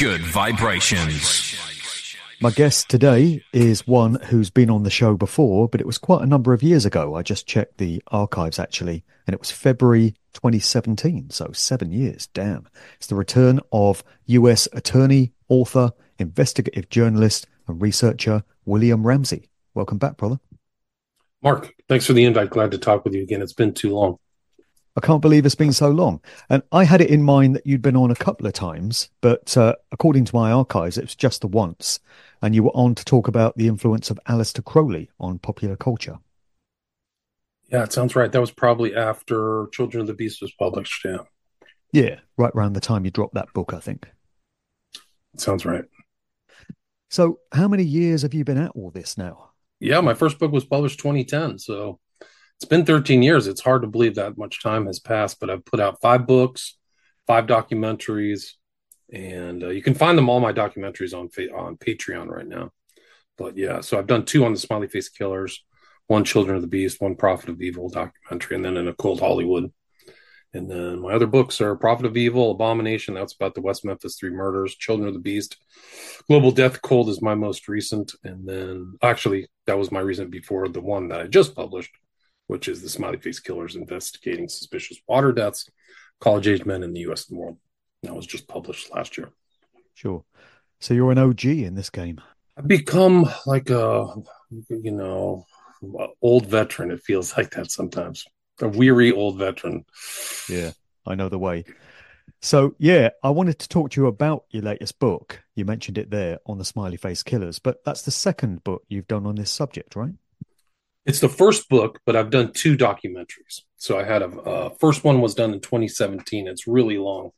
Good Vibrations. My guest today is one who's been on the show before, but it was quite a number of years ago. I just checked the archives, actually, and it was February 2017, so 7 years, damn. It's the return of US attorney, author, investigative journalist, and researcher William Ramsey. Welcome back, brother. Mark, thanks for the invite. Glad to talk with you again. It's been too long. I can't believe it's been so long. And I had it in mind that you'd been on a couple of times, but according to my archives, it was just the once. And you were on to talk about the influence of Aleister Crowley on popular culture. Yeah, it sounds right. That was probably after Children of the Beast was published, yeah. Yeah, right around the time you dropped that book, I think. It sounds right. So how many years have you been at all this now? Yeah, my first book was published 2010, so... It's been 13 years. It's hard to believe that much time has passed, but I've put out 5 books, 5 documentaries, and you can find them, all my documentaries, on Patreon right now. But yeah, so I've done 2 on the Smiley Face Killers, 1 Children of the Beast, 1 Prophet of Evil documentary, and then an Occult Hollywood. And then my other books are Prophet of Evil, Abomination, that's about the West Memphis 3 murders, Children of the Beast, Global Death Cold is my most recent, and then actually that was my recent before the one that I just published, which is the Smiley Face Killers investigating suspicious water deaths, college-aged men in the U.S. and world. That was just published last year. Sure. So you're an OG in this game. I've become like old veteran. It feels like that sometimes. A weary old veteran. Yeah, I know the way. So, yeah, I wanted to talk to you about your latest book. You mentioned it there on the Smiley Face Killers, but that's the second book you've done on this subject, right? It's the first book, but I've done 2 documentaries. So I had first one was done in 2017. It's really long.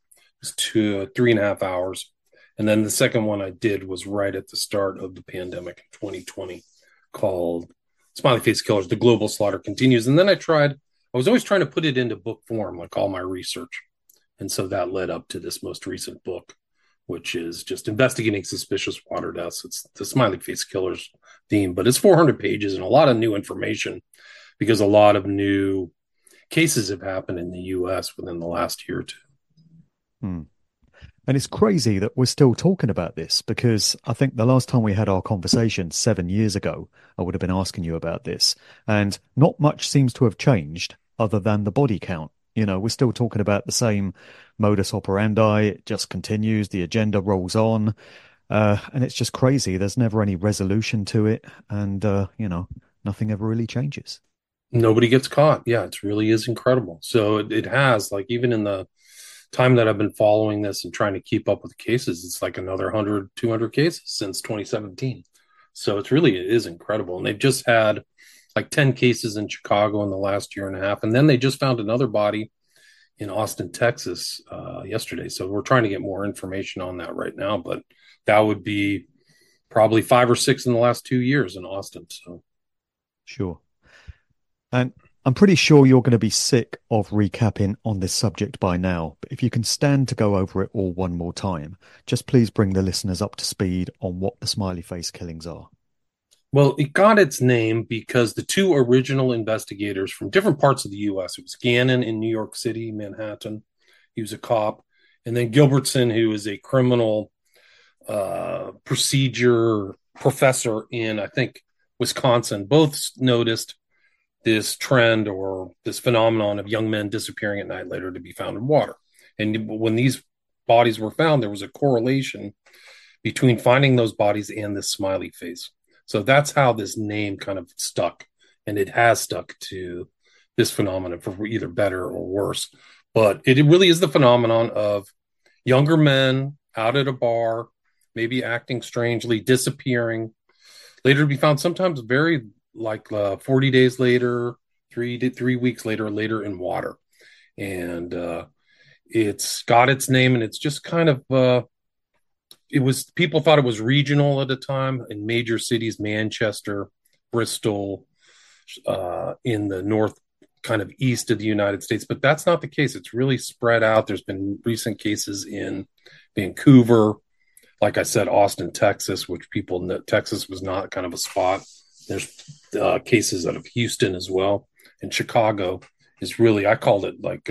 It's 3.5 hours. And then the second one I did was right at the start of the pandemic in 2020, called Smiley Face Killers, The Global Slaughter Continues. And then I was always trying to put it into book form, like all my research. And so that led up to this most recent book, which is just investigating suspicious water deaths. It's the Smiley Face Killers theme, but it's 400 pages and a lot of new information, because a lot of new cases have happened in the U.S. within the last year or two. Hmm. And it's crazy that we're still talking about this, because I think the last time we had our conversation 7 years ago, I would have been asking you about this, and not much seems to have changed other than the body count. You know, we're still talking about the same modus operandi. It just continues. The agenda rolls on. And it's just crazy. There's never any resolution to it. And, nothing ever really changes. Nobody gets caught. Yeah, it really is incredible. So it has, like, even in the time that I've been following this and trying to keep up with the cases, it's like another 100, 200 cases since 2017. So it is incredible. And they've just had like 10 cases in Chicago in the last 1.5 years. And then they just found another body in Austin, Texas yesterday. So we're trying to get more information on that right now, but that would be probably 5 or 6 in the last 2 years in Austin. So, sure. And I'm pretty sure you're going to be sick of recapping on this subject by now, but if you can stand to go over it all one more time, just please bring the listeners up to speed on what the Smiley Face Killings are. Well, it got its name because the 2 original investigators from different parts of the U.S., it was Gannon in New York City, Manhattan. He was a cop. And then Gilbertson, who is a criminal procedure professor in, I think, Wisconsin, both noticed this trend or this phenomenon of young men disappearing at night, later to be found in water. And when these bodies were found, there was a correlation between finding those bodies and this smiley face. So that's how this name kind of stuck, and it has stuck to this phenomenon for either better or worse. But it really is the phenomenon of younger men out at a bar, maybe acting strangely, disappearing, later to be found, sometimes very like 40 days later, 3 weeks later in water. And it's got its name, and it's just kind of... people thought it was regional at the time in major cities, Manchester, Bristol, in the north, kind of east of the United States. But that's not the case. It's really spread out. There's been recent cases in Vancouver. Like I said, Austin, Texas, which people know Texas was not kind of a spot. There's cases out of Houston as well. And Chicago is really, I called it like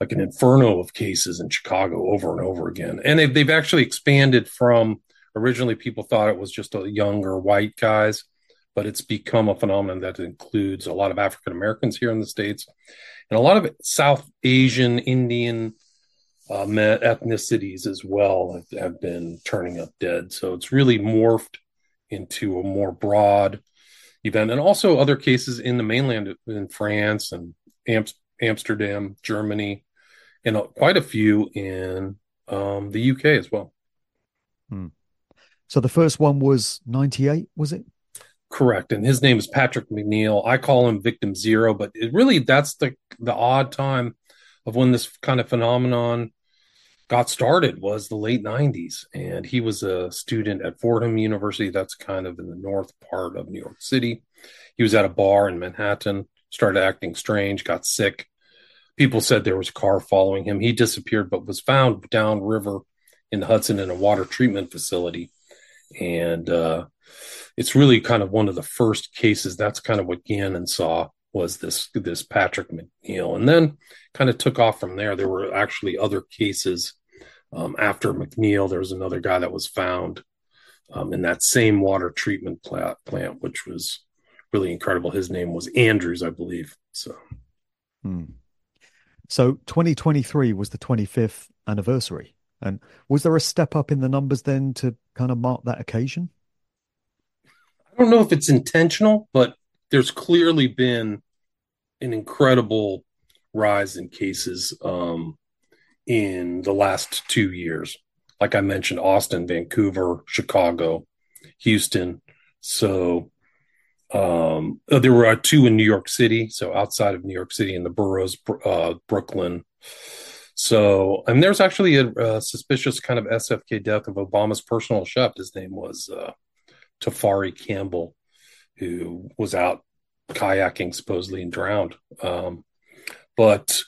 like an inferno of cases in Chicago over and over again. And they've actually expanded from originally people thought it was just younger white guys, but it's become a phenomenon that includes a lot of African Americans here in the States and a lot of South Asian, Indian ethnicities as well have been turning up dead. So it's really morphed into a more broad event, and also other cases in the mainland in France and Amsterdam, Germany, and quite a few in the UK as well. Hmm. So the first one was 98, was it? Correct. And his name is Patrick McNeil. I call him Victim Zero, but that's the odd time of when this kind of phenomenon got started was the late 90s. And he was a student at Fordham University. That's kind of in the north part of New York City. He was at a bar in Manhattan, started acting strange, got sick. People said there was a car following him. He disappeared, but was found downriver in the Hudson in a water treatment facility. And it's really kind of one of the first cases. That's kind of what Gannon saw was this Patrick McNeil. And then kind of took off from there. There were actually other cases after McNeil. There was another guy that was found in that same water treatment plant, which was really incredible. His name was Andrews, I believe. So 2023 was the 25th anniversary. And was there a step up in the numbers then to kind of mark that occasion? I don't know if it's intentional, but there's clearly been an incredible rise in cases in the last 2 years. Like I mentioned, Austin, Vancouver, Chicago, Houston. So there were two in New York City. So outside of New York City in the boroughs, Brooklyn. So, and there's actually a suspicious kind of SFK death of Obama's personal chef. His name was Tafari Campbell, who was out kayaking supposedly and drowned. But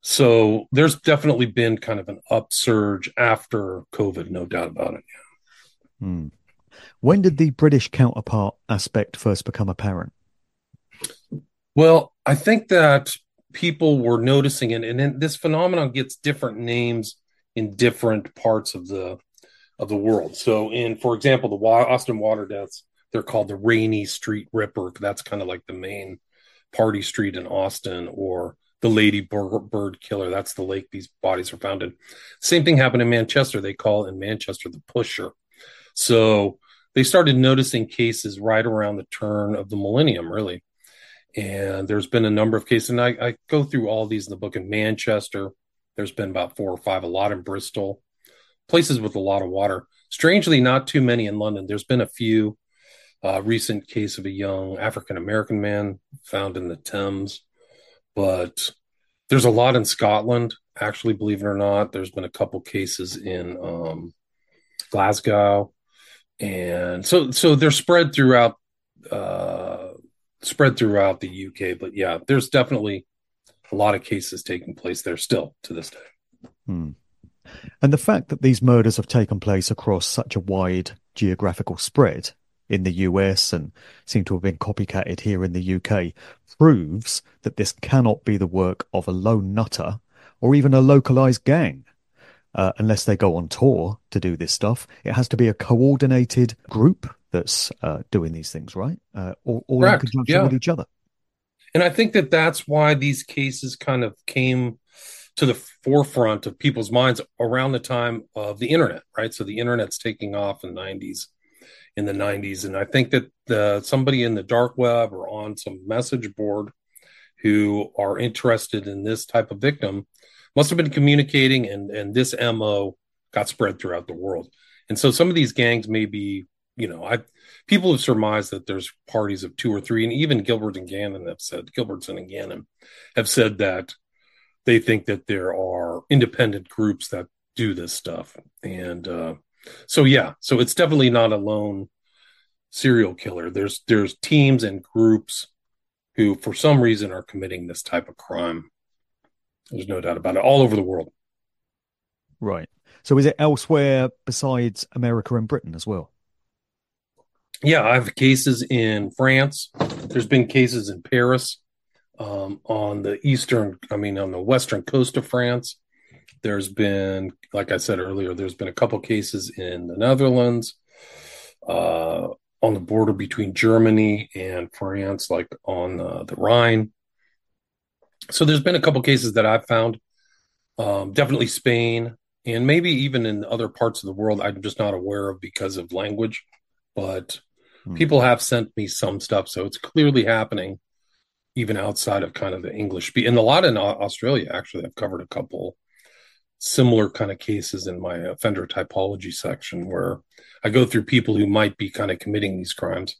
so there's definitely been kind of an upsurge after COVID, no doubt about it. Yeah. Hmm. When did the British counterpart aspect first become apparent? Well, I think that people were noticing it, and this phenomenon gets different names in different parts of the world. So for example, the Austin water deaths, they're called the Rainy Street Ripper. That's kind of like the main party street in Austin, or the Lady Bird Killer. That's the lake these bodies were found in. Same thing happened in Manchester. They call in Manchester the Pusher. So they started noticing cases right around the turn of the millennium, really. And there's been a number of cases. And I go through all these in the book. In Manchester, there's been about 4 or 5, a lot in Bristol, places with a lot of water. Strangely, not too many in London. There's been a few. Recent case of a young African-American man found in the Thames, but there's a lot in Scotland, actually, believe it or not. There's been a couple cases in Glasgow. And so they're spread throughout the UK. But yeah, there's definitely a lot of cases taking place there still to this day. Hmm. And the fact that these murders have taken place across such a wide geographical spread in the US and seem to have been copycatted here in the UK proves that this cannot be the work of a lone nutter or even a localized gang. Unless they go on tour to do this stuff, it has to be a coordinated group that's doing these things, right? Or in conjunction with each other. And I think that that's why these cases kind of came to the forefront of people's minds around the time of the internet, right? So the internet's taking off in the 90s. And I think that somebody in the dark web or on some message board who are interested in this type of victim must have been communicating, and this MO got spread throughout the world. And so some of these gangs may be, people have surmised that there's parties of 2 or 3, and even Gilbertson and Gannon have said that they think that there are independent groups that do this stuff. And so it's definitely not a lone serial killer. There's teams and groups who, for some reason, are committing this type of crime. There's no doubt about it, all over the world. Right. So is it elsewhere besides America and Britain as well? Yeah, I have cases in France. There's been cases in Paris. on the western coast of France. There's been, like I said earlier, there's been a couple cases in the Netherlands, on the border between Germany and France, like on the Rhine. So there's been a couple cases that I've found, definitely Spain, and maybe even in other parts of the world I'm just not aware of because of language, but people have sent me some stuff. So it's clearly happening even outside of kind of the English. And a lot in Australia, actually. I've covered a couple similar kind of cases in my offender typology section where I go through people who might be kind of committing these crimes.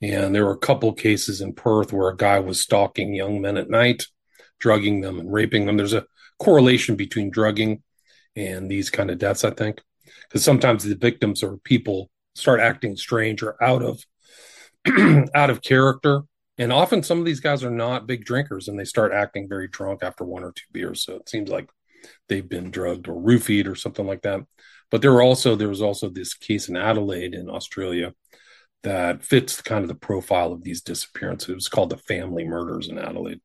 And there were a couple cases in Perth where a guy was stalking young men at night, drugging them and raping them. There's a correlation between drugging and these kind of deaths, I think, because sometimes the victims or people start acting strange or out of character. And often some of these guys are not big drinkers and they start acting very drunk after one or two beers. So it seems like they've been drugged or roofied or something like that. But there was also this case in Adelaide in Australia that fits kind of the profile of these disappearances. It was called the family murders in Adelaide.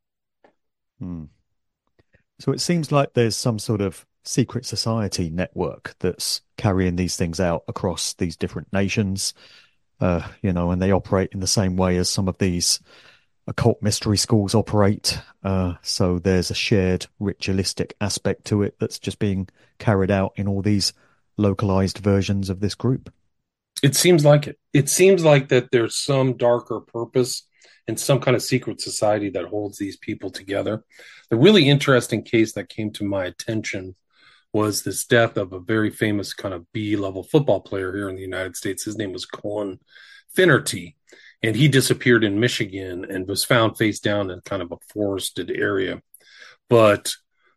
So it seems like there's some sort of secret society network that's carrying these things out across these different nations, and they operate in the same way as some of these occult mystery schools operate. So there's a shared ritualistic aspect to it that's just being carried out in all these localized versions of this group. It seems like it. It seems like that there's some darker purpose and some kind of secret society that holds these people together. The really interesting case that came to my attention was this death of a very famous kind of B-level football player here in the United States. His name was Colin Finnerty, and he disappeared in Michigan and was found face down in kind of a forested area. But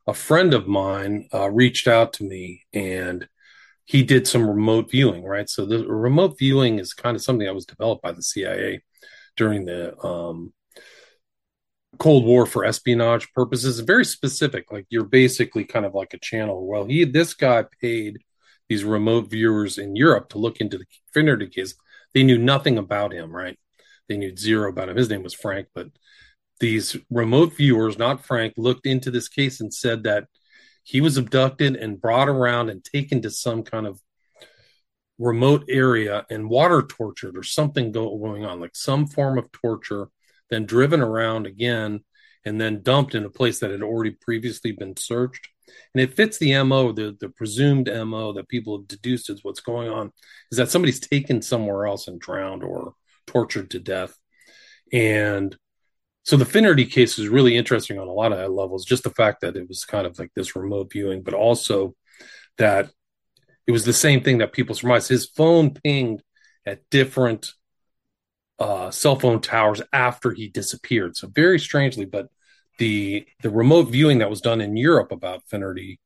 a friend of mine reached out to me, and he did some remote viewing, right? So the remote viewing is kind of something that was developed by the CIA during the Cold War for espionage purposes. Very specific, like you're basically kind of like a channel. Well, this guy paid these remote viewers in Europe to look into the Finnerty case. They knew nothing about him, right? They knew zero about him. His name was Frank, but these remote viewers, not Frank, looked into this case and said that he was abducted and brought around and taken to some kind of remote area and water tortured or something going on, like some form of torture, then driven around again, and then dumped in a place that had already previously been searched. And it fits the MO, the presumed MO that people have deduced is what's going on, is that somebody's taken somewhere else and drowned or tortured to death. And so the Finnerty case is really interesting on a lot of levels, just the fact that it was kind of like this remote viewing, but also that it was the same thing that people surmised. His phone pinged at different cell phone towers after he disappeared. So very strangely, but the remote viewing that was done in Europe about Finnerty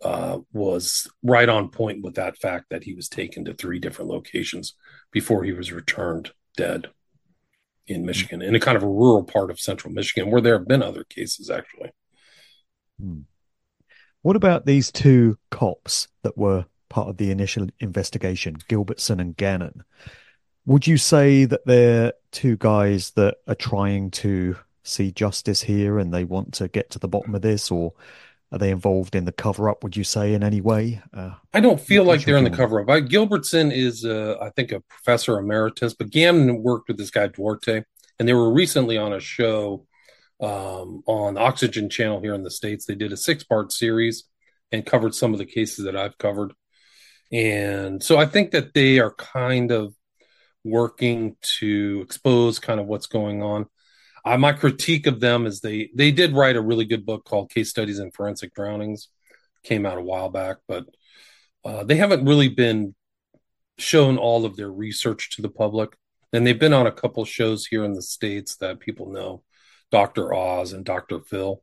was right on point with that fact that he was taken to three different locations before he was returned dead in Michigan, in a kind of a rural part of central Michigan, where there have been other cases, actually. What about these two cops that were part of the initial investigation, Gilbertson and Gannon? Would you say that they're two guys that are trying to see justice here and they want to get to the bottom of this, or are they involved in the cover-up, would you say, in any way? I don't feel like they're in the cover-up. Gilbertson is I think a professor emeritus, but Gannon worked with this guy Duarte, and they were recently on a show on Oxygen Channel here in the States. They did a 6-part series and covered some of the cases that I've covered, and so I think that they are kind of working to expose kind of what's going on. My critique of them is they did write a really good book called Case Studies in Forensic Drownings. Came out a while back, but they haven't really been shown all of their research to the public. And they've been on a couple shows here in the States that people know, Dr. Oz and Dr. Phil.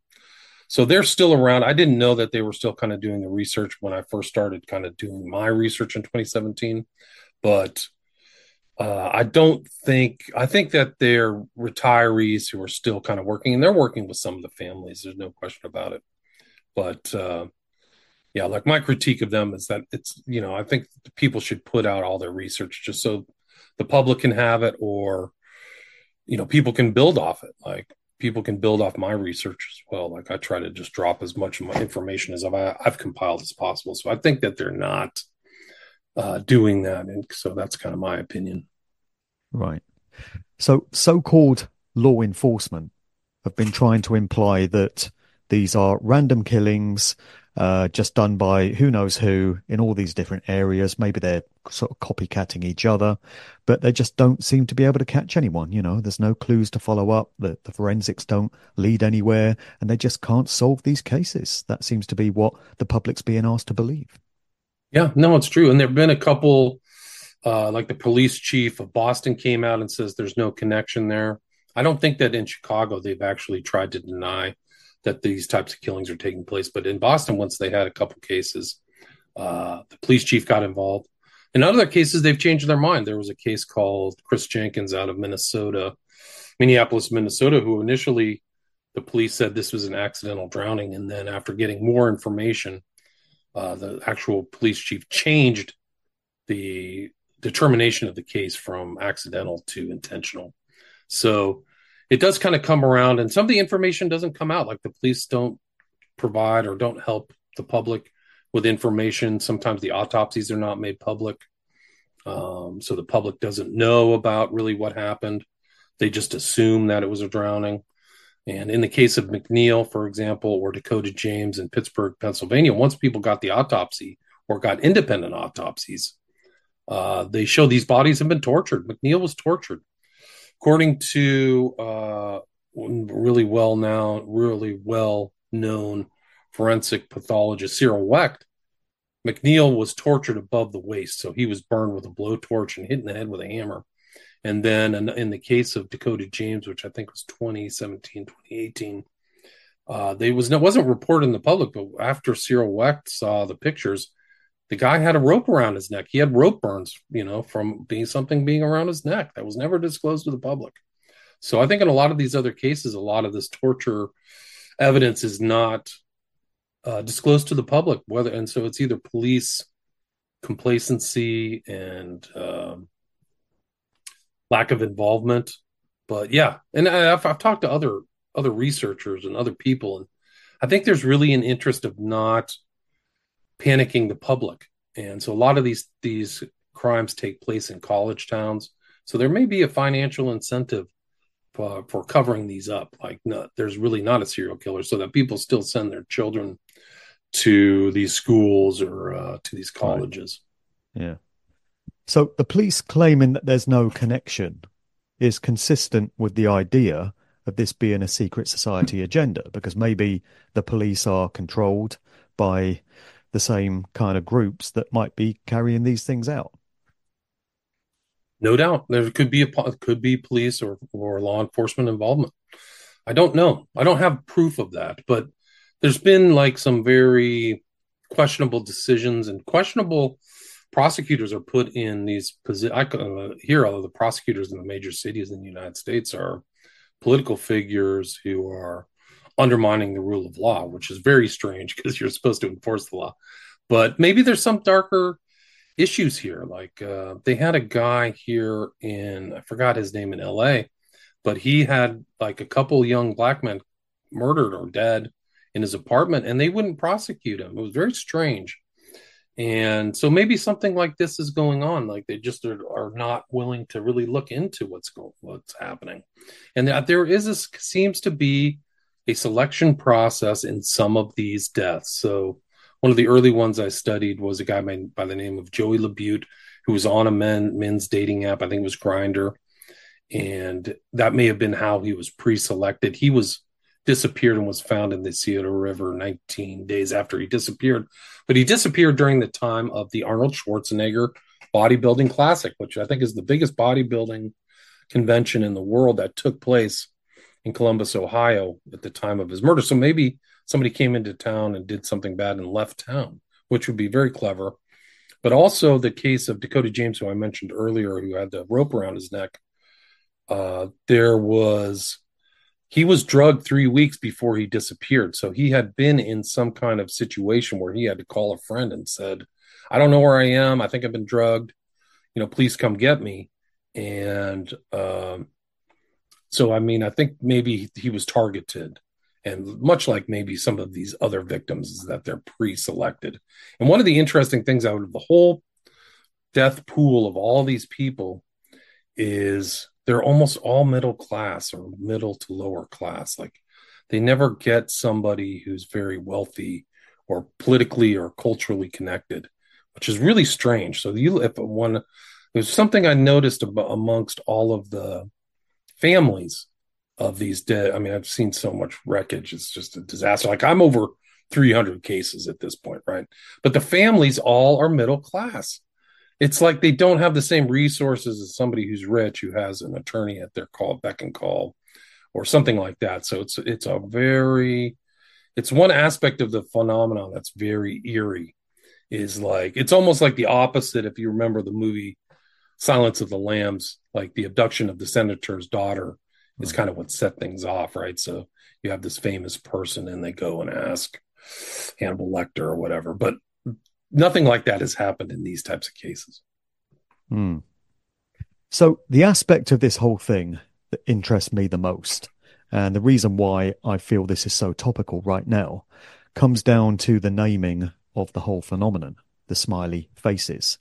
So they're still around. I didn't know that they were still kind of doing the research when I first started kind of doing my research in 2017, but I think that they're retirees who are still kind of working, and they're working with some of the families. There's no question about it. But like my critique of them is that it's, I think people should put out all their research just so the public can have it, or, people can build off it. Like people can build off my research as well. Like I try to just drop as much of my information as I've compiled as possible. So I think that they're not doing that. And so that's kind of my opinion. Right. So so-called law enforcement have been trying to imply that these are random killings just done by who knows who in all these different areas. Maybe they're sort of copycatting each other, but they just don't seem to be able to catch anyone. You know, there's no clues to follow up. The forensics don't lead anywhere, and they just can't solve these cases. That seems to be what the public's being asked to believe. Yeah, no, it's true. And there have been a couple, like the police chief of Boston came out and says there's no connection there. I don't think that in Chicago they've actually tried to deny that these types of killings are taking place. But in Boston, once they had a couple cases, the police chief got involved. In other cases, they've changed their mind. There was a case called Chris Jenkins out of Minneapolis, Minnesota, who initially the police said this was an accidental drowning. And then after getting more information, the actual police chief changed the determination of the case from accidental to intentional. So it does kind of come around, and some of the information doesn't come out. Like the police don't provide or don't help the public with information. Sometimes the autopsies are not made public. So the public doesn't know about really what happened. They just assume that it was a drowning. And in the case of McNeil, for example, or Dakota James in Pittsburgh, Pennsylvania, once people got the autopsy or got independent autopsies, they show these bodies have been tortured. McNeil was tortured. According to really well-known forensic pathologist Cyril Wecht, McNeil was tortured above the waist. So he was burned with a blowtorch and hit in the head with a hammer. And then in the case of Dakota James, which I think was 2017, 2018, it wasn't reported in the public, but after Cyril Wecht saw the pictures, the guy had a rope around his neck. He had rope burns, from something being around his neck that was never disclosed to the public. So I think in a lot of these other cases, a lot of this torture evidence is not disclosed to the public. So it's either police complacency and lack of involvement. But yeah, and I've talked to other researchers and other people, and I think there's really an interest of not panicking the public. And so a lot of these crimes take place in college towns. So there may be a financial incentive for covering these up. Like, no, there's really not a serial killer, so that people still send their children to these schools or to these colleges. Right. Yeah. So the police claiming that there's no connection is consistent with the idea of this being a secret society agenda, because maybe the police are controlled by the same kind of groups that might be carrying these things out. No doubt, there could be police or law enforcement involvement. I don't know. I don't have proof of that, but there's been like some very questionable decisions, and questionable prosecutors are put in these positions. Here, all of the prosecutors in the major cities in the United States are political figures who are undermining the rule of law, which is very strange because you're supposed to enforce the law. But maybe there's some darker issues here. Like they had a guy here I forgot his name, in LA, but he had like a couple young black men murdered or dead in his apartment, and they wouldn't prosecute him. It was very strange. And so maybe something like this is going on. Like they just are not willing to really look into what's happening. And that there seems to be a selection process in some of these deaths. So one of the early ones I studied was a guy by the name of Joey LaBute, who was on a men's dating app. I think it was Grindr. And that may have been how he was pre-selected. He was disappeared and was found in the Seattle River 19 days after he disappeared. But he disappeared during the time of the Arnold Schwarzenegger Bodybuilding Classic, which I think is the biggest bodybuilding convention in the world, that took place in Columbus, Ohio, at the time of his murder. So maybe somebody came into town and did something bad and left town, which would be very clever. But also the case of Dakota James, who I mentioned earlier, who had the rope around his neck, he was drugged 3 weeks before he disappeared. So he had been in some kind of situation where he had to call a friend and said, "I don't know where I am. I think I've been drugged. Please come get me." And So, I mean, I think maybe he was targeted, and much like maybe some of these other victims is that they're pre-selected. And one of the interesting things out of the whole death pool of all these people is they're almost all middle class or middle to lower class. Like, they never get somebody who's very wealthy or politically or culturally connected, which is really strange. So there's something I noticed amongst all of the families of these dead. I mean, I've seen so much wreckage. It's just a disaster. Like, I'm over 300 cases at this point, right? But the families all are middle class. It's like they don't have the same resources as somebody who's rich, who has an attorney at their call, beck and call, or something like that. So it's one aspect of the phenomenon that's very eerie, is like, it's almost like the opposite. If you remember the movie Silence of the Lambs, like the abduction of the senator's daughter is kind of what set things off, right? So you have this famous person and they go and ask Hannibal Lecter or whatever, but nothing like that has happened in these types of cases. Mm. So the aspect of this whole thing that interests me the most, and the reason why I feel this is so topical right now, comes down to the naming of the whole phenomenon, the smiley faces,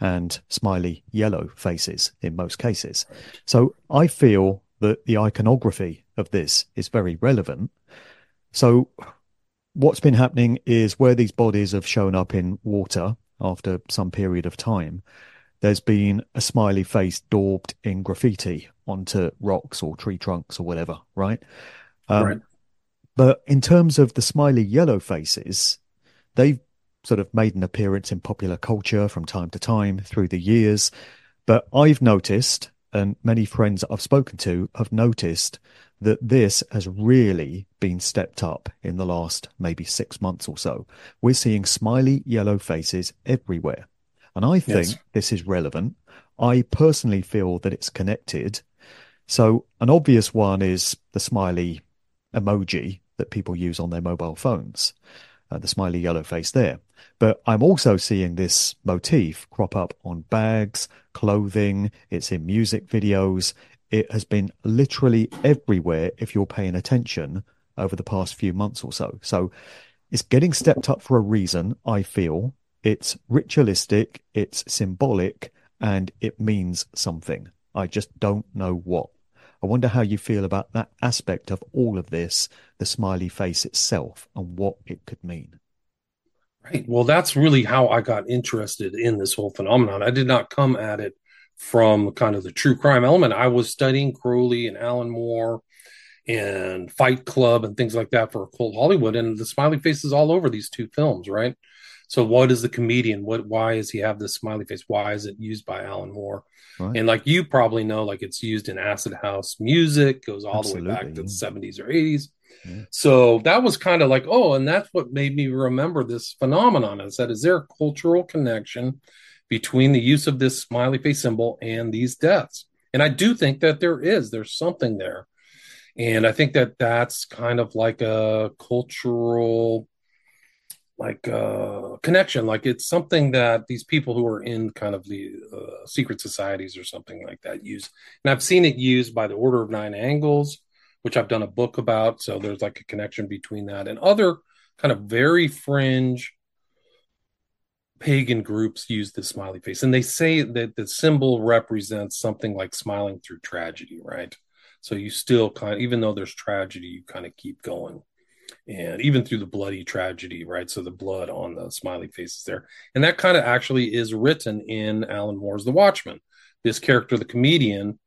and smiley yellow faces in most cases. So I feel that the iconography of this is very relevant. So what's been happening is, where these bodies have shown up in water after some period of time, there's been a smiley face daubed in graffiti onto rocks or tree trunks or whatever, right? Right. But in terms of the smiley yellow faces, they've sort of made an appearance in popular culture from time to time through the years. But I've noticed, and many friends that I've spoken to have noticed, that this has really been stepped up in the last maybe 6 months or so. We're seeing smiley yellow faces everywhere. And I think this is relevant. I personally feel that it's connected. So an obvious one is the smiley emoji that people use on their mobile phones, the smiley yellow face there. But I'm also seeing this motif crop up on bags, clothing, it's in music videos. It has been literally everywhere if you're paying attention over the past few months or so. So it's getting stepped up for a reason, I feel. It's ritualistic, it's symbolic, and it means something. I just don't know what. I wonder how you feel about that aspect of all of this, the smiley face itself, and what it could mean. Right. Well, that's really how I got interested in this whole phenomenon. I did not come at it from kind of the true crime element. I was studying Crowley and Alan Moore and Fight Club and things like that for Occult Hollywood, and the smiley face is all over these two films, right? So what is the comedian? Why does he have this smiley face? Why is it used by Alan Moore? Right. And like you probably know, like, it's used in acid house music, goes all the way back to the 70s or 80s. Yeah. So that was kind of like, and that's what made me remember this phenomenon. I said, is there a cultural connection between the use of this smiley face symbol and these deaths? And I do think that there is. There's something there. And I think that that's kind of like a cultural connection. Like, it's something that these people who are in kind of the secret societies or something like that use. And I've seen it used by the Order of Nine Angles, which I've done a book about. So there's like a connection between that and other kind of very fringe pagan groups use the smiley face. And they say that the symbol represents something like smiling through tragedy, right? So you still even though there's tragedy, you kind of keep going. And even through the bloody tragedy, right? So the blood on the smiley face is there. And that kind of actually is written in Alan Moore's The Watchman. This character, the comedian,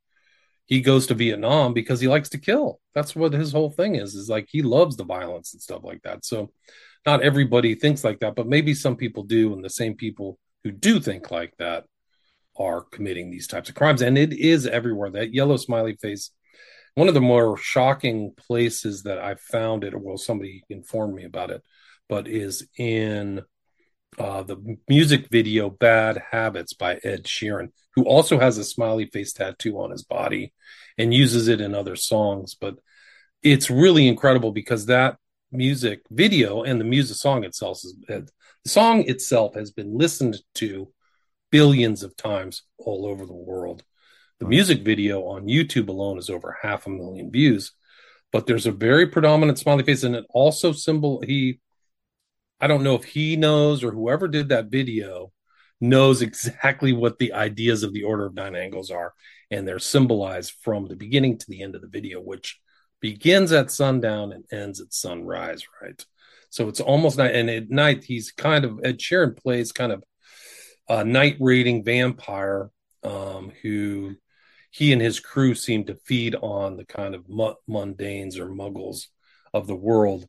he goes to Vietnam because he likes to kill. That's what his whole thing is like, he loves the violence and stuff like that. So not everybody thinks like that, but maybe some people do. And the same people who do think like that are committing these types of crimes. And it is everywhere. That yellow smiley face. One of the more shocking places that I found it, well, somebody informed me about it, but is in the music video Bad Habits by Ed Sheeran, who also has a smiley face tattoo on his body and uses it in other songs. But it's really incredible because that music video and the music song itself, has been listened to billions of times all over the world. The music video on YouTube alone is over 500,000 views, but there's a very predominant smiley face, and it also I don't know if he knows or whoever did that video knows exactly what the ideas of the Order of Nine Angles are, and they're symbolized from the beginning to the end of the video, which begins at sundown and ends at sunrise, right? So it's almost night, and at night he's kind of, Ed Sheeran plays kind of a night raiding vampire who he and his crew seem to feed on the kind of mundanes or muggles of the world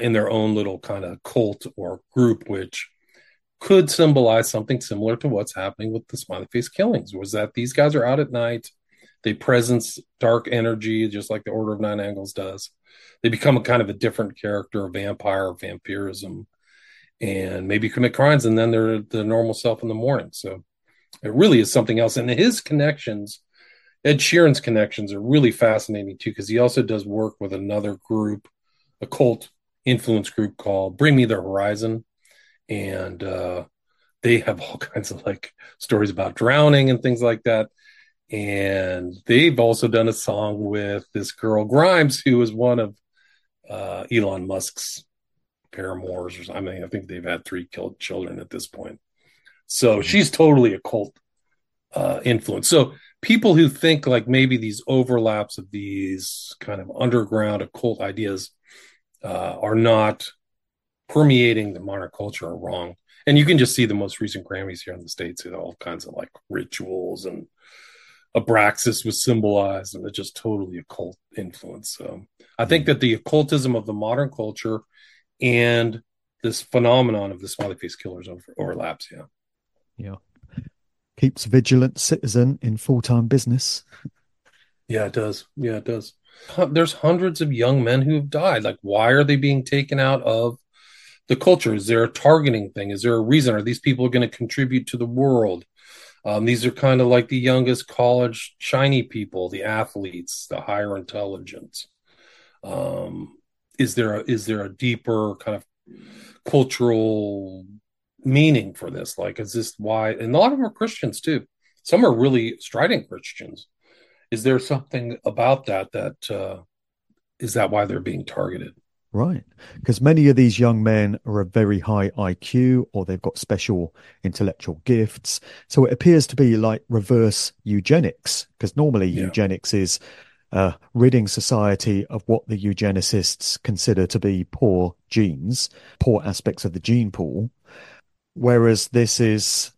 in their own little kind of cult or group, which could symbolize something similar to what's happening with the smiley face killings, was that these guys are out at night. They presence dark energy, just like the Order of Nine Angles does. They become a kind of a different character, a vampire, vampirism, and maybe commit crimes. And then they're the normal self in the morning. So it really is something else. And his connections, Ed Sheeran's connections, are really fascinating too, because he also does work with another group, a cult influence group called Bring Me the Horizon. And they have all kinds of like stories about drowning and things like that. And they've also done a song with this girl Grimes, who is one of Elon Musk's paramours. I mean, I think they've had 3 killed children at this point. So she's totally a cult influence. So people who think like maybe these overlaps of these kind of underground occult ideas are not permeating the modern culture are wrong. And you can just see the most recent Grammys here in the States with all kinds of like rituals, and Abraxas was symbolized, and it's just totally occult influence. So I think that the occultism of the modern culture and this phenomenon of the smiley face killers overlaps. Yeah. Yeah. Keeps vigilant citizen in full-time business. Yeah, it does. Yeah, it does. There's hundreds of young men who have died. Like, why are they being taken out of the culture? Is there a targeting thing? Is there a reason? Are these people going to contribute to the world? These are kind of like the youngest college shiny people, the athletes, the higher intelligence. Is there a deeper kind of cultural meaning for this? Like, is this why? And a lot of them are Christians too. Some are really strident Christians. Is there something about that is that why they're being targeted? Right, because many of these young men are a very high IQ, or they've got special intellectual gifts. So it appears to be like reverse eugenics, because normally eugenics is ridding society of what the eugenicists consider to be poor genes, poor aspects of the gene pool. Whereas this is,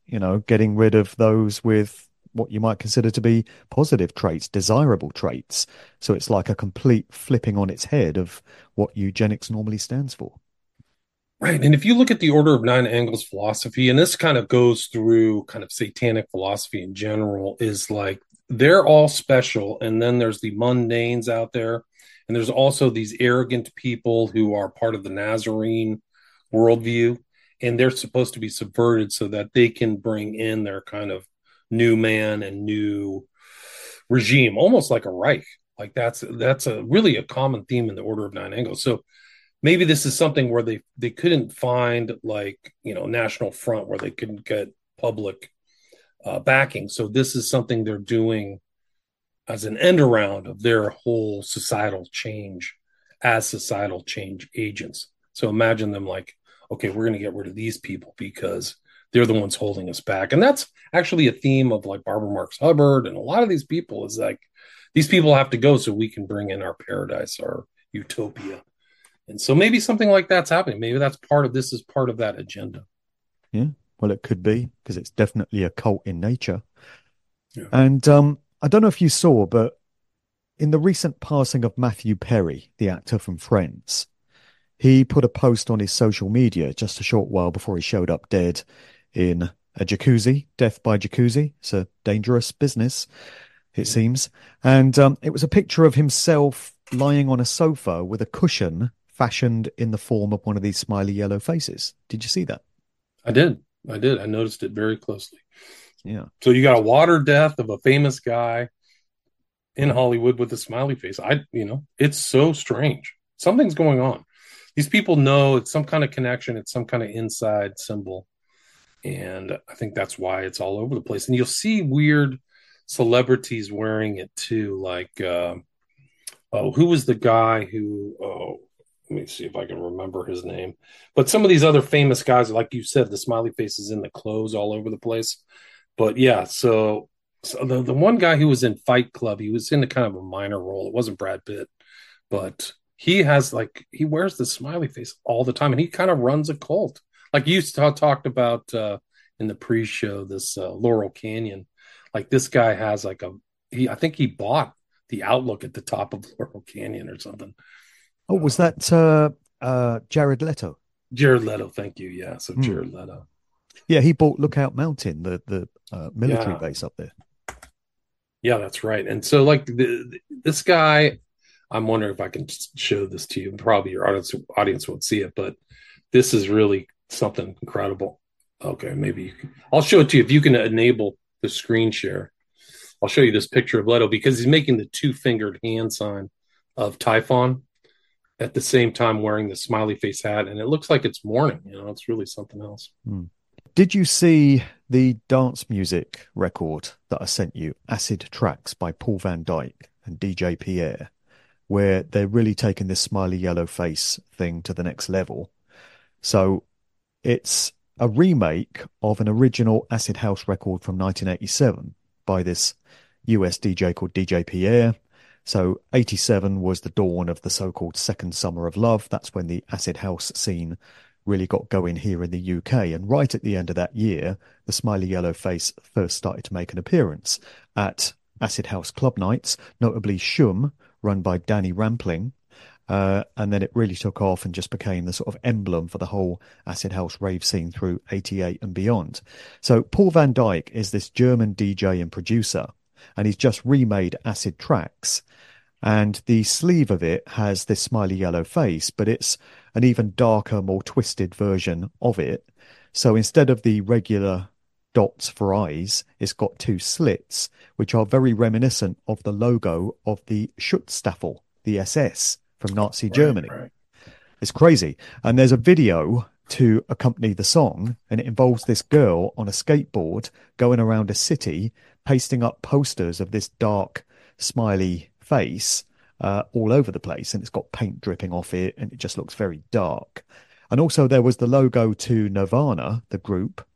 getting rid of those with what you might consider to be positive traits, desirable traits. So it's like a complete flipping on its head of what eugenics normally stands for. Right. And if you look at the Order of Nine Angles philosophy, and this kind of goes through kind of satanic philosophy in general, is like they're all special. And then there's the mundanes out there. And there's also these arrogant people who are part of the Nazarene worldview. And they're supposed to be subverted so that they can bring in their kind of new man and new regime, almost like a Reich. Like that's a really a common theme in the Order of Nine Angles. So maybe this is something where they couldn't find like, National Front, where they couldn't get public backing. So this is something they're doing as an end around of their whole societal change as societal change agents. So imagine them like, okay, we're going to get rid of these people because they're the ones holding us back. And that's actually a theme of like Barbara Marx Hubbard and a lot of these people, is like, these people have to go so we can bring in our paradise, our utopia. And so maybe something like that's happening. Maybe this is part of that agenda. Yeah. Well, it could be, because it's definitely a cult in nature. Yeah. And I don't know if you saw, but in the recent passing of Matthew Perry, the actor from Friends, he put a post on his social media just a short while before he showed up dead in a jacuzzi, death by jacuzzi. It's a dangerous business, it seems. And it was a picture of himself lying on a sofa with a cushion fashioned in the form of one of these smiley yellow faces. Did you see that? I did. I noticed it very closely. Yeah. So you got a water death of a famous guy in Hollywood with a smiley face. It's so strange. Something's going on. These people know it's some kind of connection. It's some kind of inside symbol. And I think that's why it's all over the place. And you'll see weird celebrities wearing it too. Like, who was the guy who? Oh, let me see if I can remember his name. But some of these other famous guys, like you said, the smiley faces in the clothes all over the place. But yeah, so the one guy who was in Fight Club, he was in a kind of a minor role. It wasn't Brad Pitt, but he has he wears the smiley face all the time, and he kind of runs a cult. Like you talked about in the pre-show, this Laurel Canyon. Like this guy has I think he bought the Outlook at the top of Laurel Canyon or something. Oh, was that Jared Leto? Jared Leto, thank you. Yeah, so Jared Leto. Yeah, he bought Lookout Mountain, the military base up there. Yeah, that's right. And so, like this guy, I'm wondering if I can show this to you. Probably your audience won't see it, but this is really something incredible. Okay, maybe I'll show it to you if you can enable the screen share. I'll show you this picture of Leto because he's making the two-fingered hand sign of Typhon at the same time wearing the smiley face hat, and it looks like it's morning. It's really something else. Did you see the dance music record that I sent you, Acid Tracks by Paul Van Dyke and DJ Pierre, where they're really taking this smiley yellow face thing to the next level? So it's a remake of an original Acid House record from 1987 by this US DJ called DJ Pierre. So 87 was the dawn of the so-called second summer of love. That's when the Acid House scene really got going here in the UK. And right at the end of that year, the smiley yellow face first started to make an appearance at Acid House club nights, notably Shum, run by Danny Rampling. And then it really took off and just became the sort of emblem for the whole Acid House rave scene through 88 and beyond. So Paul Van Dyke is this German DJ and producer, and he's just remade Acid Tracks. And the sleeve of it has this smiley yellow face, but it's an even darker, more twisted version of it. So instead of the regular dots for eyes, it's got two slits, which are very reminiscent of the logo of the Schutzstaffel, the SS, from Nazi Germany. Right. It's crazy. And there's a video to accompany the song, and it involves this girl on a skateboard going around a city, pasting up posters of this dark, smiley face all over the place, and it's got paint dripping off it, and it just looks very dark. And also there was the logo to Nirvana, the group,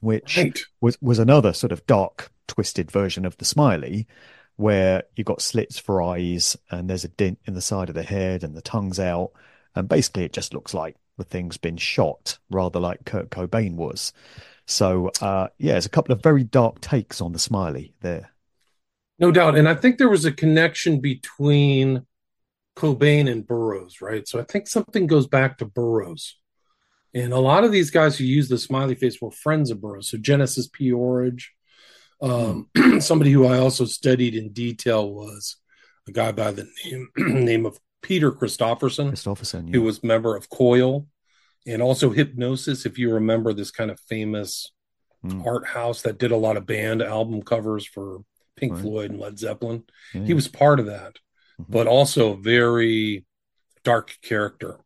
which was another sort of dark, twisted version of the smiley, where you've got slits for eyes, and there's a dent in the side of the head, and the tongue's out, and basically it just looks like the thing's been shot, rather like Kurt Cobain was. So there's a couple of very dark takes on the smiley there. No doubt. And I think there was a connection between Cobain and Burroughs, right? So I think something goes back to Burroughs. And a lot of these guys who use the smiley face were friends of Burroughs. So Genesis P. Orridge, somebody who I also studied in detail was a guy by the name of Peter Christopherson, yeah, who was member of Coil and also Hypnosis, if you remember, this kind of famous art house that did a lot of band album covers for Pink Floyd and Led Zeppelin. Yeah. He was part of that, but also a very dark character.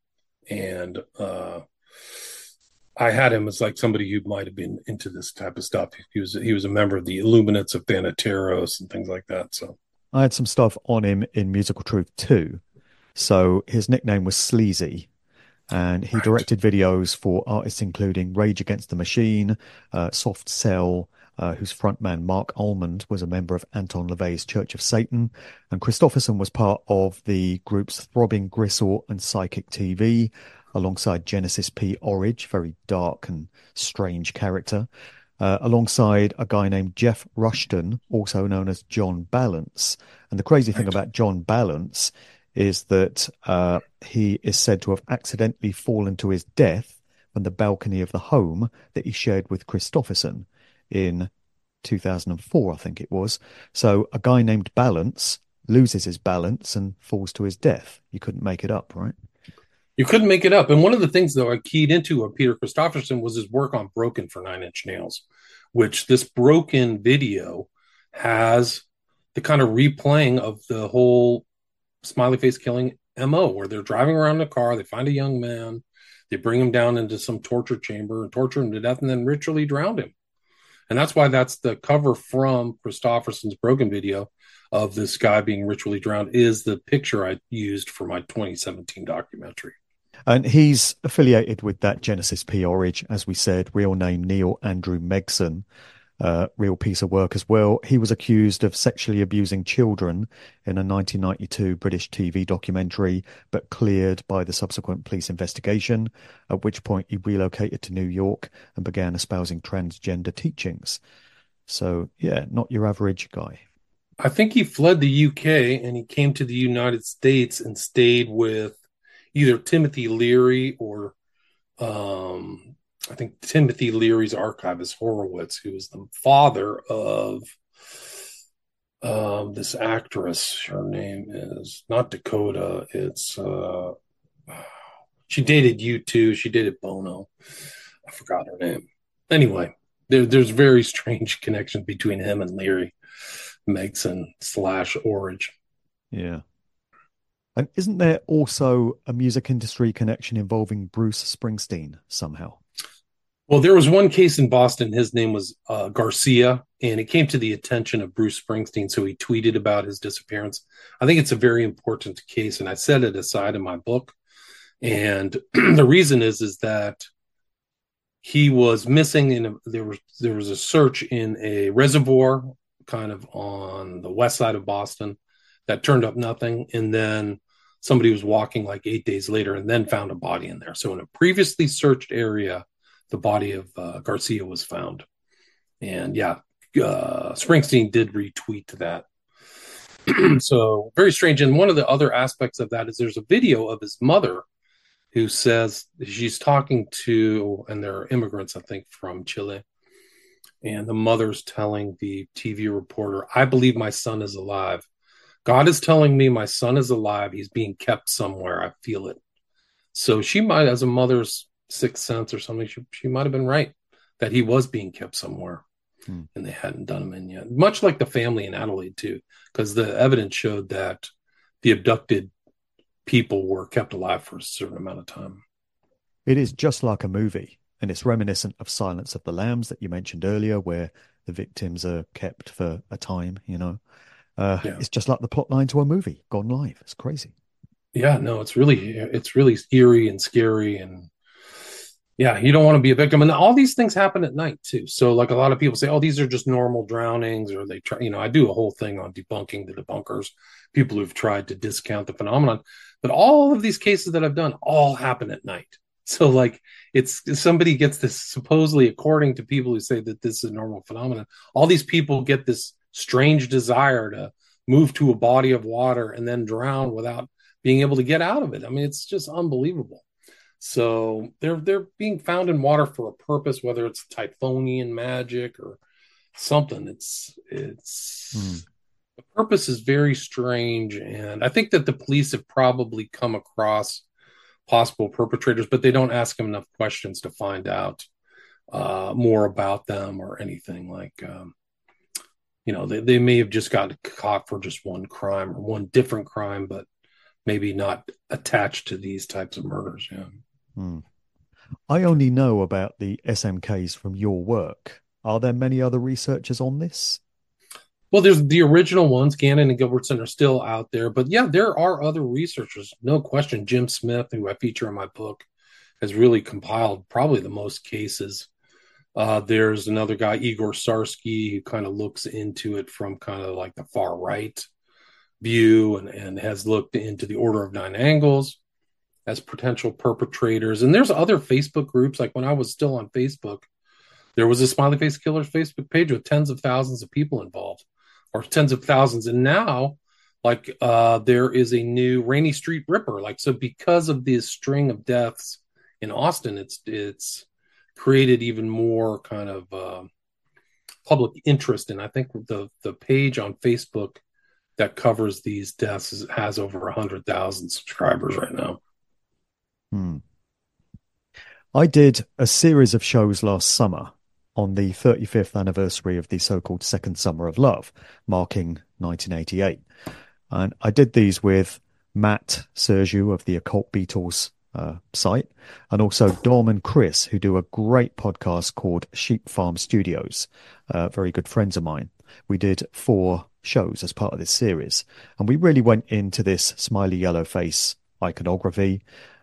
And I had him as like somebody who might have been into this type of stuff. He was a member of the Illuminates of Thanateros and things like that. So I had some stuff on him in Musical Truth 2. So his nickname was Sleazy. And he directed videos for artists including Rage Against the Machine, Soft Cell, whose frontman Mark Almond was a member of Anton LaVey's Church of Satan, and Christopherson was part of the groups Throbbing Gristle and Psychic TV, alongside Genesis P. Orridge, very dark and strange character, alongside a guy named Jeff Rushton, also known as John Balance. And the crazy thing about John Balance is that he is said to have accidentally fallen to his death from the balcony of the home that he shared with Christopherson in 2004, I think it was. So a guy named Balance loses his balance and falls to his death. You couldn't make it up, right? You couldn't make it up. And one of the things, though, I keyed into of Peter Christopherson was his work on Broken for Nine Inch Nails, which this Broken video has the kind of replaying of the whole smiley face killing MO, where they're driving around in a car, they find a young man, they bring him down into some torture chamber and torture him to death and then ritually drown him. And that's why that's the cover from Christopherson's Broken video of this guy being ritually drowned is the picture I used for my 2017 documentary. And he's affiliated with that Genesis P. Orridge, as we said, real name Neil Andrew Megson, real piece of work as well. He was accused of sexually abusing children in a 1992 British TV documentary, but cleared by the subsequent police investigation, at which point he relocated to New York and began espousing transgender teachings. So, yeah, not your average guy. I think he fled the UK and he came to the United States and stayed with either Timothy Leary or I think Timothy Leary's archivist Horowitz, who was the father of this actress. Her name is not Dakota. It's she dated U2. She dated Bono. I forgot her name. Anyway, there's very strange connections between him and Leary, Megson / Orridge. Yeah. And isn't there also a music industry connection involving Bruce Springsteen somehow? Well, there was one case in Boston. His name was Garcia, and it came to the attention of Bruce Springsteen, so he tweeted about his disappearance. I think it's a very important case, and I set it aside in my book. And the reason is that he was missing. There was a search in a reservoir kind of on the west side of Boston that turned up nothing, and then somebody was walking like 8 days later and then found a body in there. So in a previously searched area, the body of Garcia was found. And yeah, Springsteen did retweet that. So very strange. And one of the other aspects of that is there's a video of his mother who says she's talking to, and they're immigrants, I think, from Chile. And the mother's telling the TV reporter, "I believe my son is alive. God is telling me my son is alive. He's being kept somewhere. I feel it." So she might, as a mother's sixth sense or something, she might have been right that he was being kept somewhere and they hadn't done him in yet. Much like the family in Adelaide too, because the evidence showed that the abducted people were kept alive for a certain amount of time. It is just like a movie, and it's reminiscent of Silence of the Lambs that you mentioned earlier, where the victims are kept for a time, you know. Yeah. It's just like the plot line to a movie gone live. It's crazy. Yeah, no, it's really eerie and scary, and yeah, you don't want to be a victim. And all these things happen at night too. So like a lot of people say, "Oh, these are just normal drownings," or they try. You know, I do a whole thing on debunking the debunkers, people who've tried to discount the phenomenon. But all of these cases that I've done all happen at night. So like somebody gets this supposedly, according to people who say that this is a normal phenomenon, all these people get this strange desire to move to a body of water and then drown without being able to get out of it. I mean, it's just unbelievable. So they're being found in water for a purpose, whether it's Typhonian magic or something. The purpose is very strange. And I think that the police have probably come across possible perpetrators, but they don't ask them enough questions to find out more about them or anything like you know, they may have just got caught for just one crime or one different crime, but maybe not attached to these types of murders. Yeah. I only know about the SMKs from your work. Are there many other researchers on this? Well, there's the original ones. Gannon and Gilbertson are still out there. But yeah, there are other researchers, no question. Jim Smith, who I feature in my book, has really compiled probably the most cases. There's another guy, Igor Sarsky, who kind of looks into it from kind of like the far right view and has looked into the Order of Nine Angles as potential perpetrators. And there's other Facebook groups. Like when I was still on Facebook, there was a Smiley Face Killers Facebook page with tens of thousands of people involved, or tens of thousands. And now, like there is a new Rainy Street Ripper. Like, so because of this string of deaths in Austin, it's created even more kind of public interest. And I think the page on Facebook that covers these deaths has over 100,000 subscribers right now. I did a series of shows last summer on the 35th anniversary of the so-called Second Summer of Love, marking 1988. And I did these with Matt Sergiu of the Occult Beatles site, and also Dom and Chris, who do a great podcast called Sheep Farm Studios, very good friends of mine. We did 4 shows as part of this series, and we really went into this smiley yellow face iconography,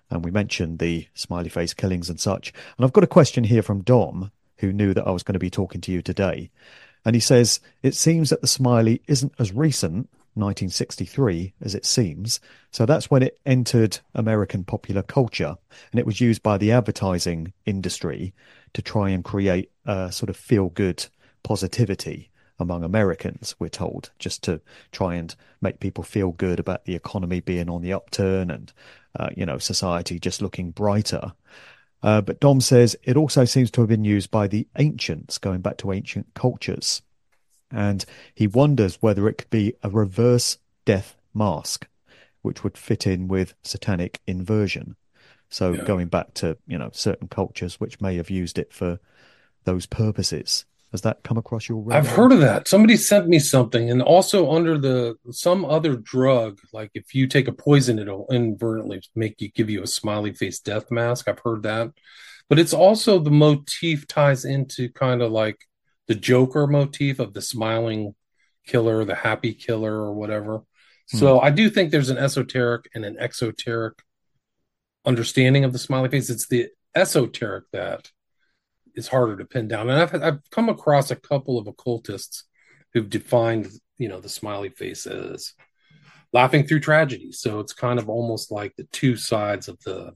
and we mentioned the smiley face killings and such. And I've got a question here from Dom, who knew that I was going to be talking to you today, and he says, it seems that the smiley isn't as recent, 1963, as it seems. So that's when it entered American popular culture, and it was used by the advertising industry to try and create a sort of feel-good positivity among Americans, we're told, just to try and make people feel good about the economy being on the upturn and, you know, society just looking brighter. But Dom says it also seems to have been used by the ancients, going back to ancient cultures. And he wonders whether it could be a reverse death mask, which would fit in with satanic inversion. So going back to, you know, certain cultures which may have used it for those purposes. Has that come across your radar? I've heard of that. Somebody sent me something, and also under the some other drug, like if you take a poison, it'll inadvertently make you give you a smiley face death mask. I've heard that. But it's also the motif ties into kind of like the Joker motif of the smiling killer, the happy killer, or whatever. So I do think there's an esoteric and an exoteric understanding of the smiley face. It's the esoteric that is harder to pin down. And I've come across a couple of occultists who've defined, you know, the smiley face as laughing through tragedy. So it's kind of almost like the two sides of the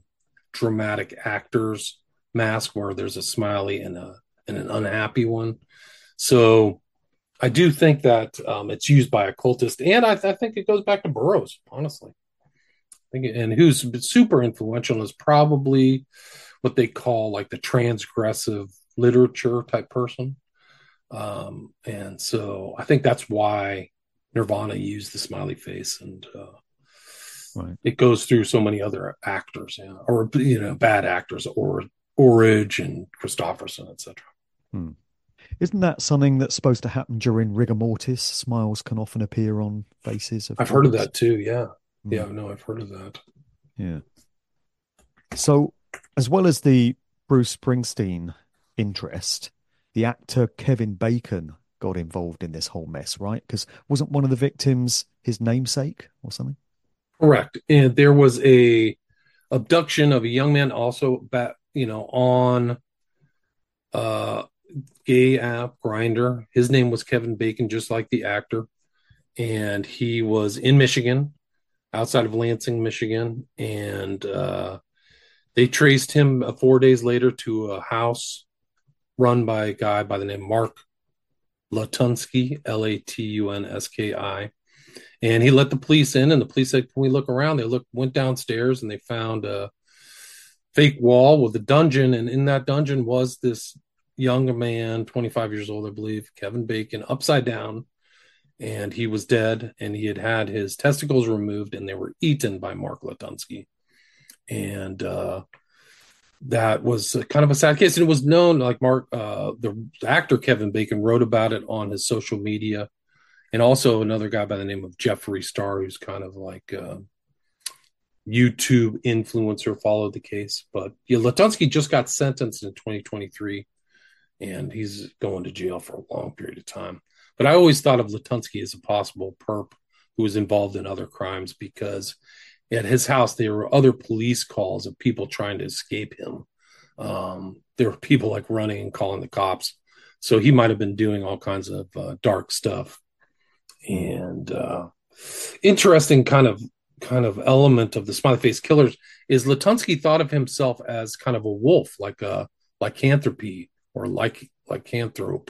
dramatic actor's mask, where there's a smiley and an unhappy one. So I do think that it's used by occultists, and I think it goes back to Burroughs, honestly. And who's super influential is probably what they call like the transgressive literature type person. And so I think that's why Nirvana used the smiley face, and it goes through so many other actors, you know, or, you know, bad actors, or Orridge and Christopherson, etc. Isn't that something that's supposed to happen during rigor mortis? Smiles can often appear on faces. I've heard of that too. Yeah. No, I've heard of that. Yeah. So, as well as the Bruce Springsteen interest, the actor Kevin Bacon got involved in this whole mess, right? Because wasn't one of the victims his namesake or something? Correct. And there was a abduction of a young man, also, you know, on gay app Grindr. His name was Kevin Bacon, just like the actor. And he was in Michigan, outside of Lansing, Michigan. And they traced him 4 days later to a house run by a guy by the name Mark Latunsky, Latunski. And he let the police in, and the police said, can we look around? They went downstairs, and they found a fake wall with a dungeon. And in that dungeon was this young man, 25 years old, I believe, Kevin Bacon, upside down. And he was dead, and he had his testicles removed, and they were eaten by Mark Latunsky. And that was kind of a sad case. And it was known, like the actor Kevin Bacon wrote about it on his social media. And also another guy by the name of Jeffree Star, who's kind of like a YouTube influencer, followed the case. But yeah, Latunsky just got sentenced in 2023, and he's going to jail for a long period of time. But I always thought of Latunsky as a possible perp who was involved in other crimes, because at his house, there were other police calls of people trying to escape him. There were people like running and calling the cops. So he might have been doing all kinds of dark stuff. And interesting kind of element of the smiley face killers is Latunsky thought of himself as kind of a wolf, like a lycanthropy or lycanthrope.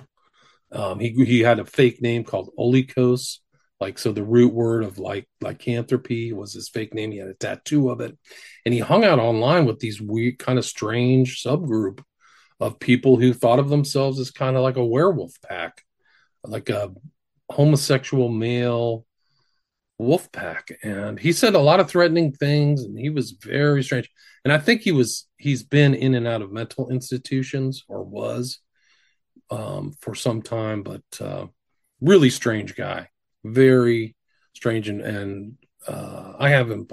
He had a fake name called Olikos. Like, so the root word of lycanthropy was his fake name. He had a tattoo of it, and he hung out online with these weird, kind of strange subgroup of people who thought of themselves as kind of like a werewolf pack, like a homosexual male wolf pack. And he said a lot of threatening things, and he was very strange. And I think he's been in and out of mental institutions, or was for some time, but really strange guy. Very strange, and I have him.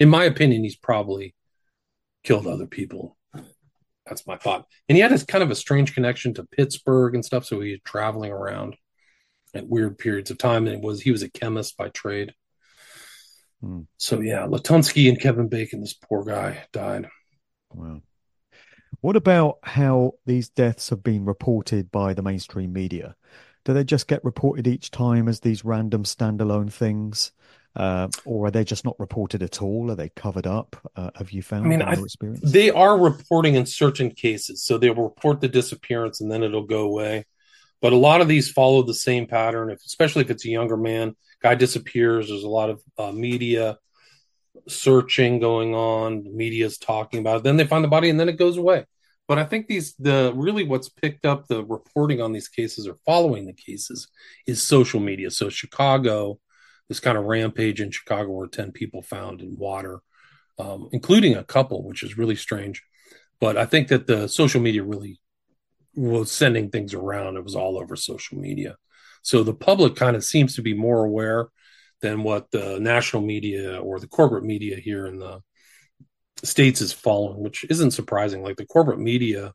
In my opinion, he's probably killed other people. That's my thought. And he had this kind of a strange connection to Pittsburgh and stuff, so he was traveling around at weird periods of time, and he was a chemist by trade. So yeah, Latunsky and Kevin Bacon, this poor guy, died. Wow. What about how these deaths have been reported by the mainstream media? Do they just get reported each time as these random standalone things? Or are they just not reported at all? Are they covered up? Have you found in your experience? They are reporting in certain cases. So they will report the disappearance and then it'll go away. But a lot of these follow the same pattern, especially if it's a younger man. Guy disappears. There's a lot of media searching going on. The media's talking about it. Then they find the body and then it goes away. But I think really what's picked up the reporting on these cases or following the cases is social media. So Chicago, this kind of rampage in Chicago where 10 people found in water, including a couple, which is really strange. But I think that the social media really was sending things around. It was all over social media. So the public kind of seems to be more aware than what the national media or the corporate media here in the States is following, which isn't surprising. Like the corporate media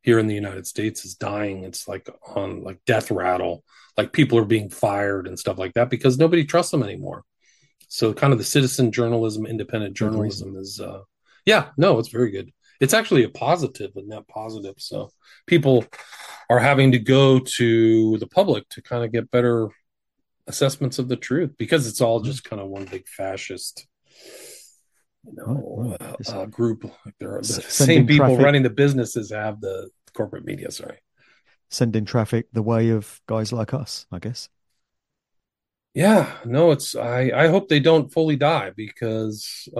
here in the United States is dying. It's like on like death rattle, like people are being fired and stuff like that because nobody trusts them anymore. So kind of the citizen journalism, independent journalism is, it's very good. It's actually a positive, a net positive. So people are having to go to the public to kind of get better assessments of the truth because it's all just kind of one big fascist group. Like there are the same people running the businesses have the corporate media. Sorry, sending traffic the way of guys like us, I guess. Yeah, no, it's. I hope they don't fully die because, it's.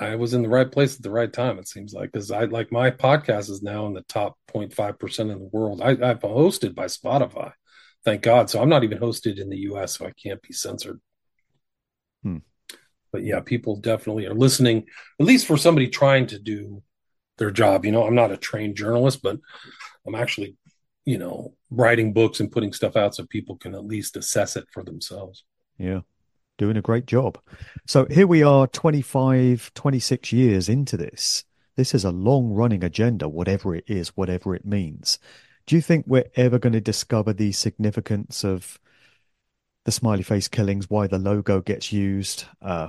I was in the right place at the right time. It seems like because my podcast is now in the top 0.5% in the world. I'm hosted by Spotify. Thank God. So I'm not even hosted in the U.S., so I can't be censored. But yeah, people definitely are listening, at least for somebody trying to do their job. You know, I'm not a trained journalist, but I'm actually, writing books and putting stuff out so people can at least assess it for themselves. Yeah, doing a great job. So here we are 26 years into this. This is a long-running agenda, whatever it is, whatever it means. Do you think we're ever going to discover the significance of the smiley face killings, why the logo gets used,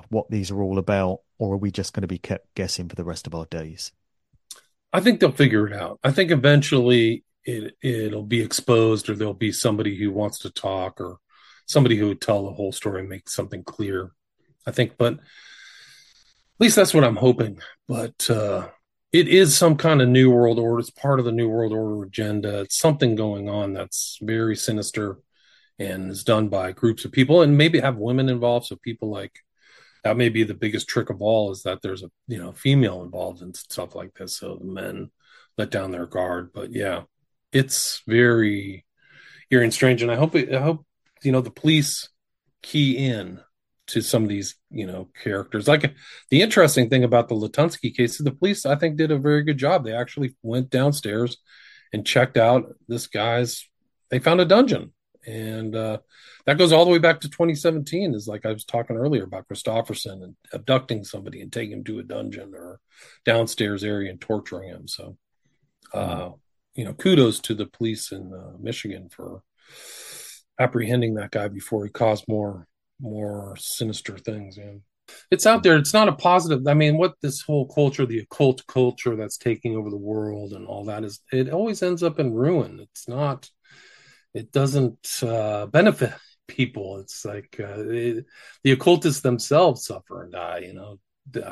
what these are all about, or are we just going to be kept guessing for the rest of our days? I think they'll figure it out. I think eventually it'll be exposed or there'll be somebody who wants to talk or somebody who would tell the whole story and make something clear, I think. But at least that's what I'm hoping. But it is some kind of New World Order. It's part of the New World Order agenda. It's something going on that's very sinister and is done by groups of people and maybe have women involved. So people like that may be the biggest trick of all is that there's a female involved in stuff like this. So the men let down their guard. But yeah, it's very eerie and strange. And I hope the police key in to some of these, characters. Like the interesting thing about the Latunsky case is the police, I think, did a very good job. They actually went downstairs and checked out this guy's, they found a dungeon. And that goes all the way back to 2017 is like I was talking earlier about Christopherson and abducting somebody and taking him to a dungeon or downstairs area and torturing him. So, kudos to the police in Michigan for apprehending that guy before he caused more sinister things. And it's out there. It's not a positive. I mean, what this whole culture, the occult culture that's taking over the world and all that is, it always ends up in ruin. It doesn't benefit people. It's like the occultists themselves suffer and die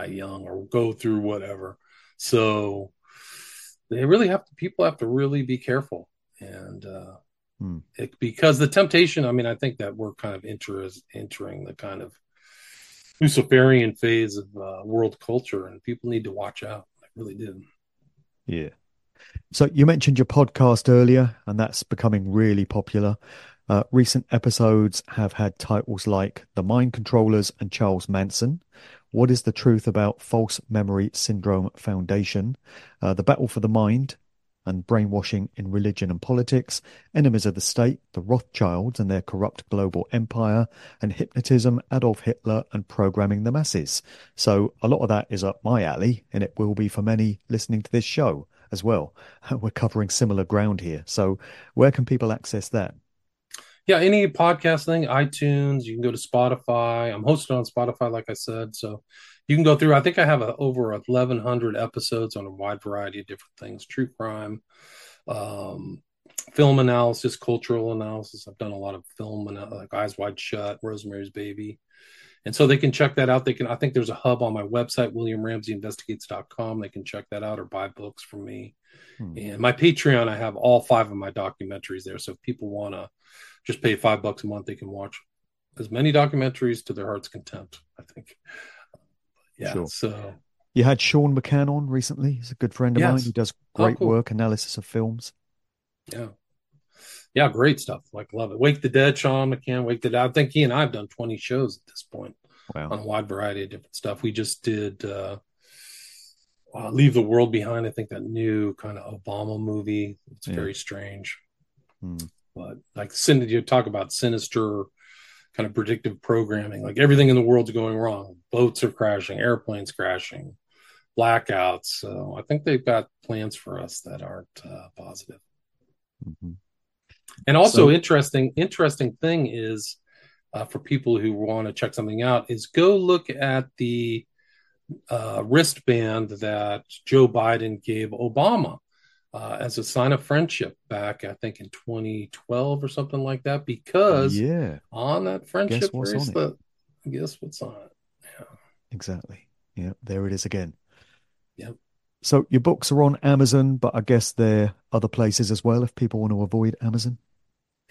young or go through whatever. So they really people have to really be careful. And, because the temptation, I think that we're kind of entering the kind of Luciferian phase of world culture, and people need to watch out. I really do. Yeah. So you mentioned your podcast earlier, and that's becoming really popular. Recent episodes have had titles like The Mind Controllers and Charles Manson. What is the truth about False Memory Syndrome Foundation? The Battle for the Mind. and brainwashing in religion and politics, enemies of the state, the Rothschilds and their corrupt global empire, and hypnotism, Adolf Hitler, and programming the masses. So a lot of that is up my alley, and it will be for many listening to this show as well. We're covering similar ground here. So where can people access that? Yeah, any podcast thing, iTunes, you can go to Spotify. I'm hosted on Spotify, like I said, so you can go through. I think I have over 1,100 episodes on a wide variety of different things, true crime, film analysis, cultural analysis. I've done a lot of film, like Eyes Wide Shut, Rosemary's Baby. And so they can check that out. They can. I think there's a hub on my website, WilliamRamseyInvestigates.com. They can check that out or buy books from me. And my Patreon, I have all 5 of my documentaries there. So if people want to just pay $5 a month, they can watch as many documentaries to their heart's content, I think. Yeah, sure. So you had Sean McCann on recently. He's a good friend of mine. He does great work, analysis of films. Yeah. Yeah, great stuff. Like, love it. Wake the Dead, Sean McCann, Wake the Dead. I think he and I have done 20 shows at this point on a wide variety of different stuff. We just did Leave the World Behind. I think that new kind of Obama movie. It's very strange. But like, you talk about sinister kind of predictive programming, like everything in the world's going wrong. Boats are crashing, airplanes crashing, blackouts. So I think they've got plans for us that aren't positive. And also interesting thing is for people who want to check something out is go look at the wristband that Joe Biden gave Obama. As a sign of friendship back, I think, in 2012 or something like that, because on that friendship bracelet, guess what's on it? Yeah. Exactly. Yeah, there it is again. Yep. So your books are on Amazon, but I guess they're other places as well if people want to avoid Amazon.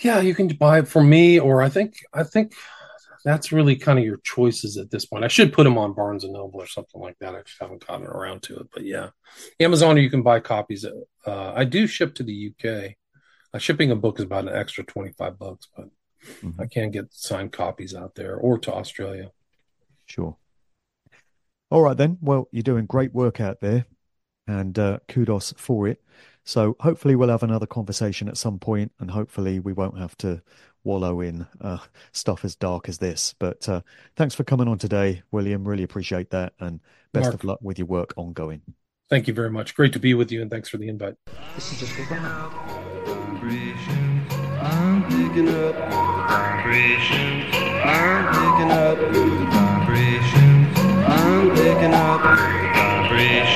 Yeah, you can buy it from me, or I think that's really kind of your choices at this point. I should put them on Barnes & Noble or something like that. I just haven't gotten around to it. But yeah, Amazon, you can buy copies. I do ship to the UK. Shipping a book is about an extra $25, but I can get signed copies out there or to Australia. Sure. All right, then. Well, you're doing great work out there, and kudos for it. So hopefully we'll have another conversation at some point, and hopefully we won't have to wallow in stuff as dark as this. But thanks for coming on today, William. Really appreciate that, and best of luck with your work ongoing. Thank you very much. Great to be with you, and thanks for the invite. This is just for fun. I'm picking up the vibrations. I'm picking up the vibrations. I'm picking up the vibrations.